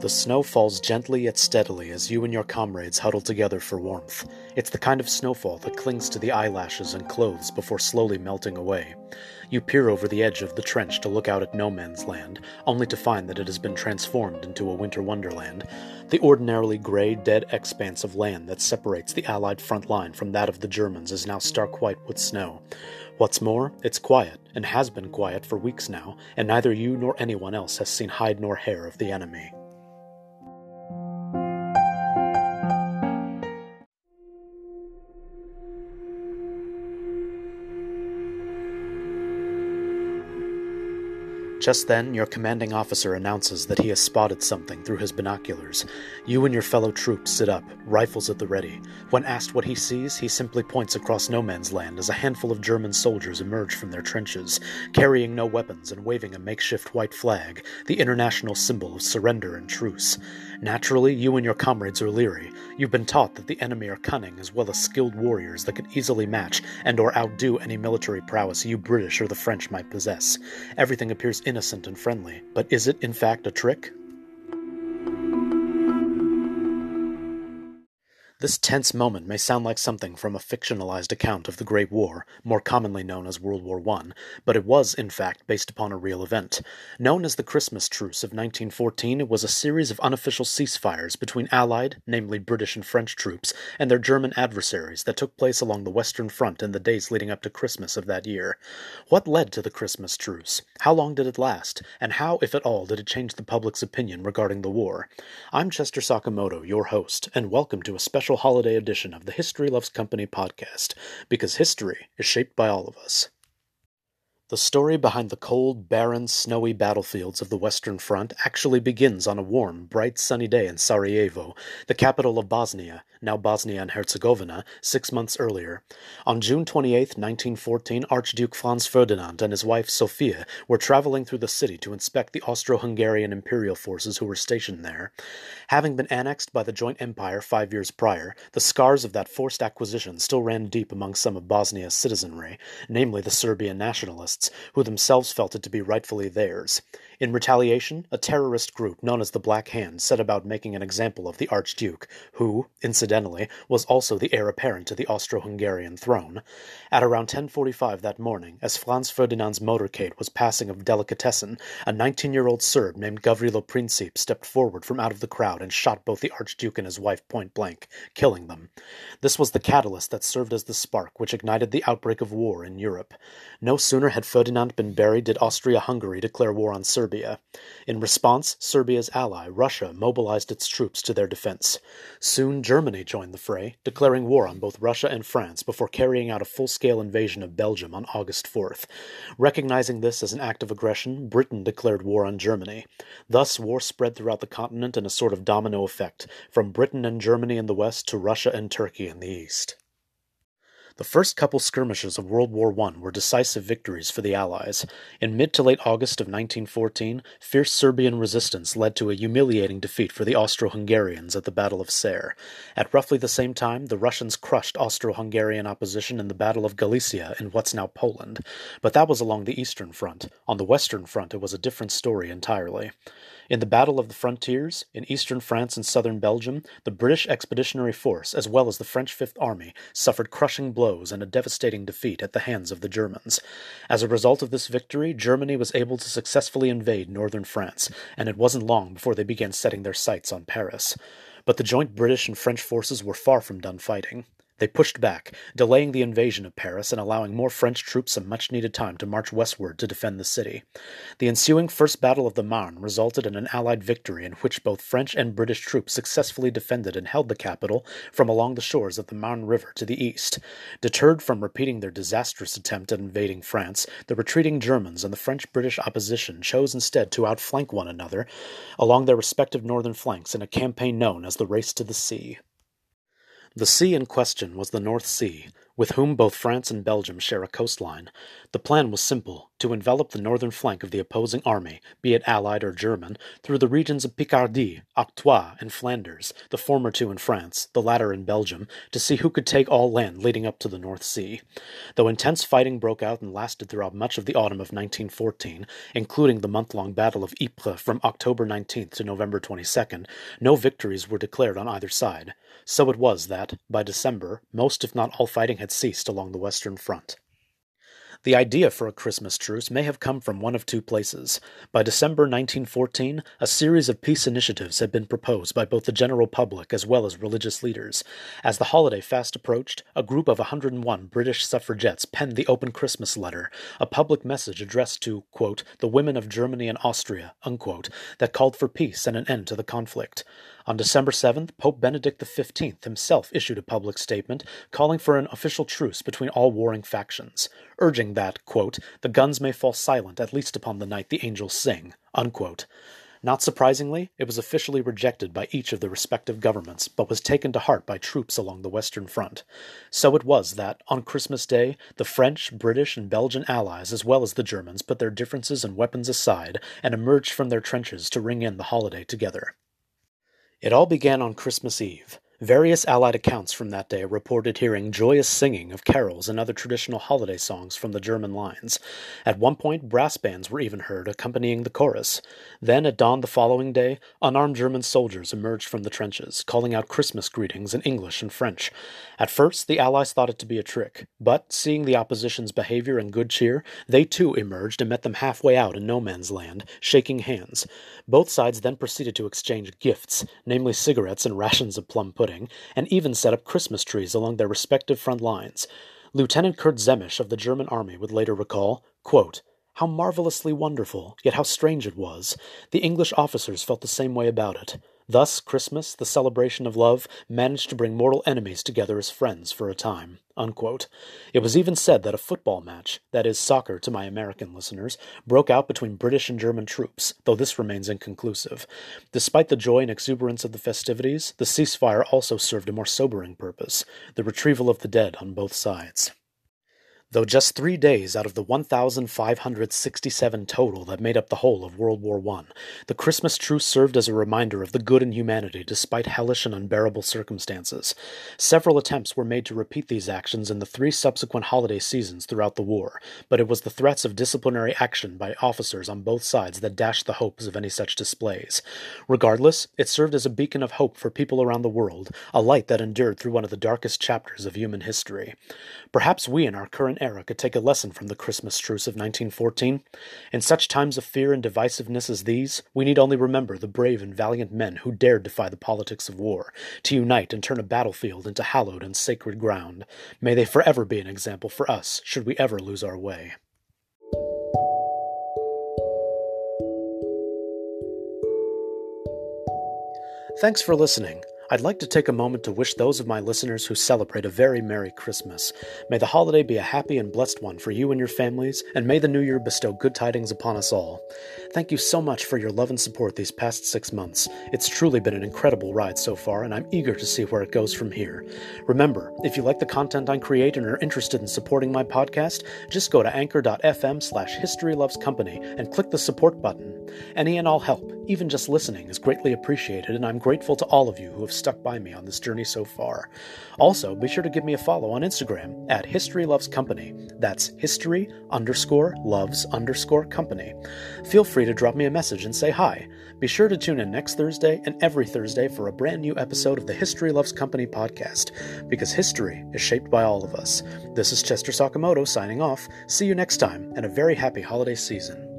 The snow falls gently yet steadily as you and your comrades huddle together for warmth. It's the kind of snowfall that clings to the eyelashes and clothes before slowly melting away. You peer over the edge of the trench to look out at no man's land, only to find that it has been transformed into a winter wonderland, the ordinarily gray, dead expanse of land that separates the Allied front line from that of the Germans is now stark white with snow. What's more, it's quiet, and has been quiet for weeks now, and neither you nor anyone else has seen hide nor hair of the enemy. Just then, your commanding officer announces that he has spotted something through his binoculars. You and your fellow troops sit up, rifles at the ready. When asked what he sees, he simply points across no man's land as a handful of German soldiers emerge from their trenches, carrying no weapons and waving a makeshift white flag, the international symbol of surrender and truce. Naturally, you and your comrades are leery. You've been taught that the enemy are cunning as well as skilled warriors that could easily match and or outdo any military prowess you British or the French might possess. Everything appears innocent and friendly, but is it in fact a trick? This tense moment may sound like something from a fictionalized account of the Great War, more commonly known as World War I, but it was, in fact, based upon a real event. Known as the Christmas Truce of 1914, it was a series of unofficial ceasefires between Allied, namely British and French troops, and their German adversaries that took place along the Western Front in the days leading up to Christmas of that year. What led to the Christmas Truce? How long did it last? And how, if at all, did it change the public's opinion regarding the war? I'm Chester Sakamoto, your host, and welcome to a special holiday edition of the History Loves Company podcast, because history is shaped by all of us. The story behind the cold, barren, snowy battlefields of the Western Front actually begins on a warm, bright, sunny day in Sarajevo, the capital of Bosnia, now Bosnia and Herzegovina, 6 months earlier. On June 28, 1914, Archduke Franz Ferdinand and his wife Sofia were traveling through the city to inspect the Austro-Hungarian imperial forces who were stationed there. Having been annexed by the joint empire 5 years prior, the scars of that forced acquisition still ran deep among some of Bosnia's citizenry, namely the Serbian nationalists, who themselves felt it to be rightfully theirs. In retaliation, a terrorist group known as the Black Hand set about making an example of the Archduke, who, incidentally, was also the heir apparent to the Austro-Hungarian throne. At around 10:45 that morning, as Franz Ferdinand's motorcade was passing of delicatessen, a 19-year-old Serb named Gavrilo Princip stepped forward from out of the crowd and shot both the Archduke and his wife point-blank, killing them. This was the catalyst that served as the spark which ignited the outbreak of war in Europe. No sooner had Ferdinand been buried did Austria-Hungary declare war on Serbia. In response, Serbia's ally, Russia, mobilized its troops to their defense. Soon Germany joined the fray, declaring war on both Russia and France before carrying out a full-scale invasion of Belgium on August 4th. Recognizing this as an act of aggression, Britain declared war on Germany. Thus, war spread throughout the continent in a sort of domino effect, from Britain and Germany in the west to Russia and Turkey in the east. The first couple skirmishes of World War I were decisive victories for the Allies. In mid to late August of 1914, fierce Serbian resistance led to a humiliating defeat for the Austro-Hungarians at the Battle of Cer. At roughly the same time, the Russians crushed Austro-Hungarian opposition in the Battle of Galicia in what's now Poland. But that was along the Eastern Front. On the Western Front, it was a different story entirely. In the Battle of the Frontiers, in eastern France and southern Belgium, the British Expeditionary Force, as well as the French Fifth Army, suffered crushing blows and a devastating defeat at the hands of the Germans. As a result of this victory, Germany was able to successfully invade northern France, and it wasn't long before they began setting their sights on Paris. But the joint British and French forces were far from done fighting. They pushed back, delaying the invasion of Paris and allowing more French troops some much-needed time to march westward to defend the city. The ensuing First Battle of the Marne resulted in an Allied victory in which both French and British troops successfully defended and held the capital from along the shores of the Marne River to the east. Deterred from repeating their disastrous attempt at invading France, the retreating Germans and the French-British opposition chose instead to outflank one another along their respective northern flanks in a campaign known as the Race to the Sea. The sea in question was the North Sea, with whom both France and Belgium share a coastline. The plan was simple, to envelop the northern flank of the opposing army, be it Allied or German, through the regions of Picardy, Artois, and Flanders, the former two in France, the latter in Belgium, to see who could take all land leading up to the North Sea. Though intense fighting broke out and lasted throughout much of the autumn of 1914, including the month-long Battle of Ypres from October 19th to November 22nd, no victories were declared on either side. So it was that, by December, most if not all fighting had ceased along the Western Front. The idea for a Christmas truce may have come from one of two places. By December 1914, a series of peace initiatives had been proposed by both the general public as well as religious leaders. As the holiday fast approached, a group of 101 British suffragettes penned the Open Christmas Letter, a public message addressed to, quote, the women of Germany and Austria, unquote, that called for peace and an end to the conflict. On December 7th, Pope Benedict XV himself issued a public statement calling for an official truce between all warring factions, urging that, quote, the guns may fall silent at least upon the night the angels sing, unquote. Not surprisingly, it was officially rejected by each of the respective governments, but was taken to heart by troops along the Western Front. So it was that, on Christmas Day, the French, British, and Belgian allies, as well as the Germans, put their differences and weapons aside and emerged from their trenches to ring in the holiday together. It all began on Christmas Eve. Various Allied accounts from that day reported hearing joyous singing of carols and other traditional holiday songs from the German lines. At one point, brass bands were even heard accompanying the chorus. Then, at dawn the following day, unarmed German soldiers emerged from the trenches, calling out Christmas greetings in English and French. At first, the Allies thought it to be a trick, but, seeing the opposition's behavior and good cheer, they too emerged and met them halfway out in no man's land, shaking hands. Both sides then proceeded to exchange gifts, namely cigarettes and rations of plum pudding, and even set up Christmas trees along their respective front lines. Lieutenant Kurt Zemisch of the German army would later recall, quote, how marvelously wonderful, yet how strange it was. The English officers felt the same way about it. Thus, Christmas, the celebration of love, managed to bring mortal enemies together as friends for a time, unquote. It was even said that a football match, that is, soccer to my American listeners, broke out between British and German troops, though this remains inconclusive. Despite the joy and exuberance of the festivities, the ceasefire also served a more sobering purpose, the retrieval of the dead on both sides. Though just 3 days out of the 1,567 total that made up the whole of World War I, the Christmas truce served as a reminder of the good in humanity despite hellish and unbearable circumstances. Several attempts were made to repeat these actions in the three subsequent holiday seasons throughout the war, but it was the threats of disciplinary action by officers on both sides that dashed the hopes of any such displays. Regardless, it served as a beacon of hope for people around the world, a light that endured through one of the darkest chapters of human history. Perhaps we in our current era could take a lesson from the Christmas truce of 1914. In such times of fear and divisiveness as these, we need only remember the brave and valiant men who dared defy the politics of war, to unite and turn a battlefield into hallowed and sacred ground. May they forever be an example for us, should we ever lose our way. Thanks for listening. I'd like to take a moment to wish those of my listeners who celebrate a very Merry Christmas. May the holiday be a happy and blessed one for you and your families, and may the new year bestow good tidings upon us all. Thank you so much for your love and support these past 6 months. It's truly been an incredible ride so far, and I'm eager to see where it goes from here. Remember, if you like the content I create and are interested in supporting my podcast, just go to anchor.fm/historylovescompany and click the support button. Any and all help, even just listening, is greatly appreciated, and I'm grateful to all of you who have stuck by me on this journey so far. Also, be sure to give me a follow on Instagram at historylovescompany. That's history_loves_company. Feel free to drop me a message and say hi. Be sure to tune in next Thursday and every Thursday for a brand new episode of the History Loves Company podcast, because history is shaped by all of us. This is Chester Sakamoto signing off. See you next time, and a very happy holiday season.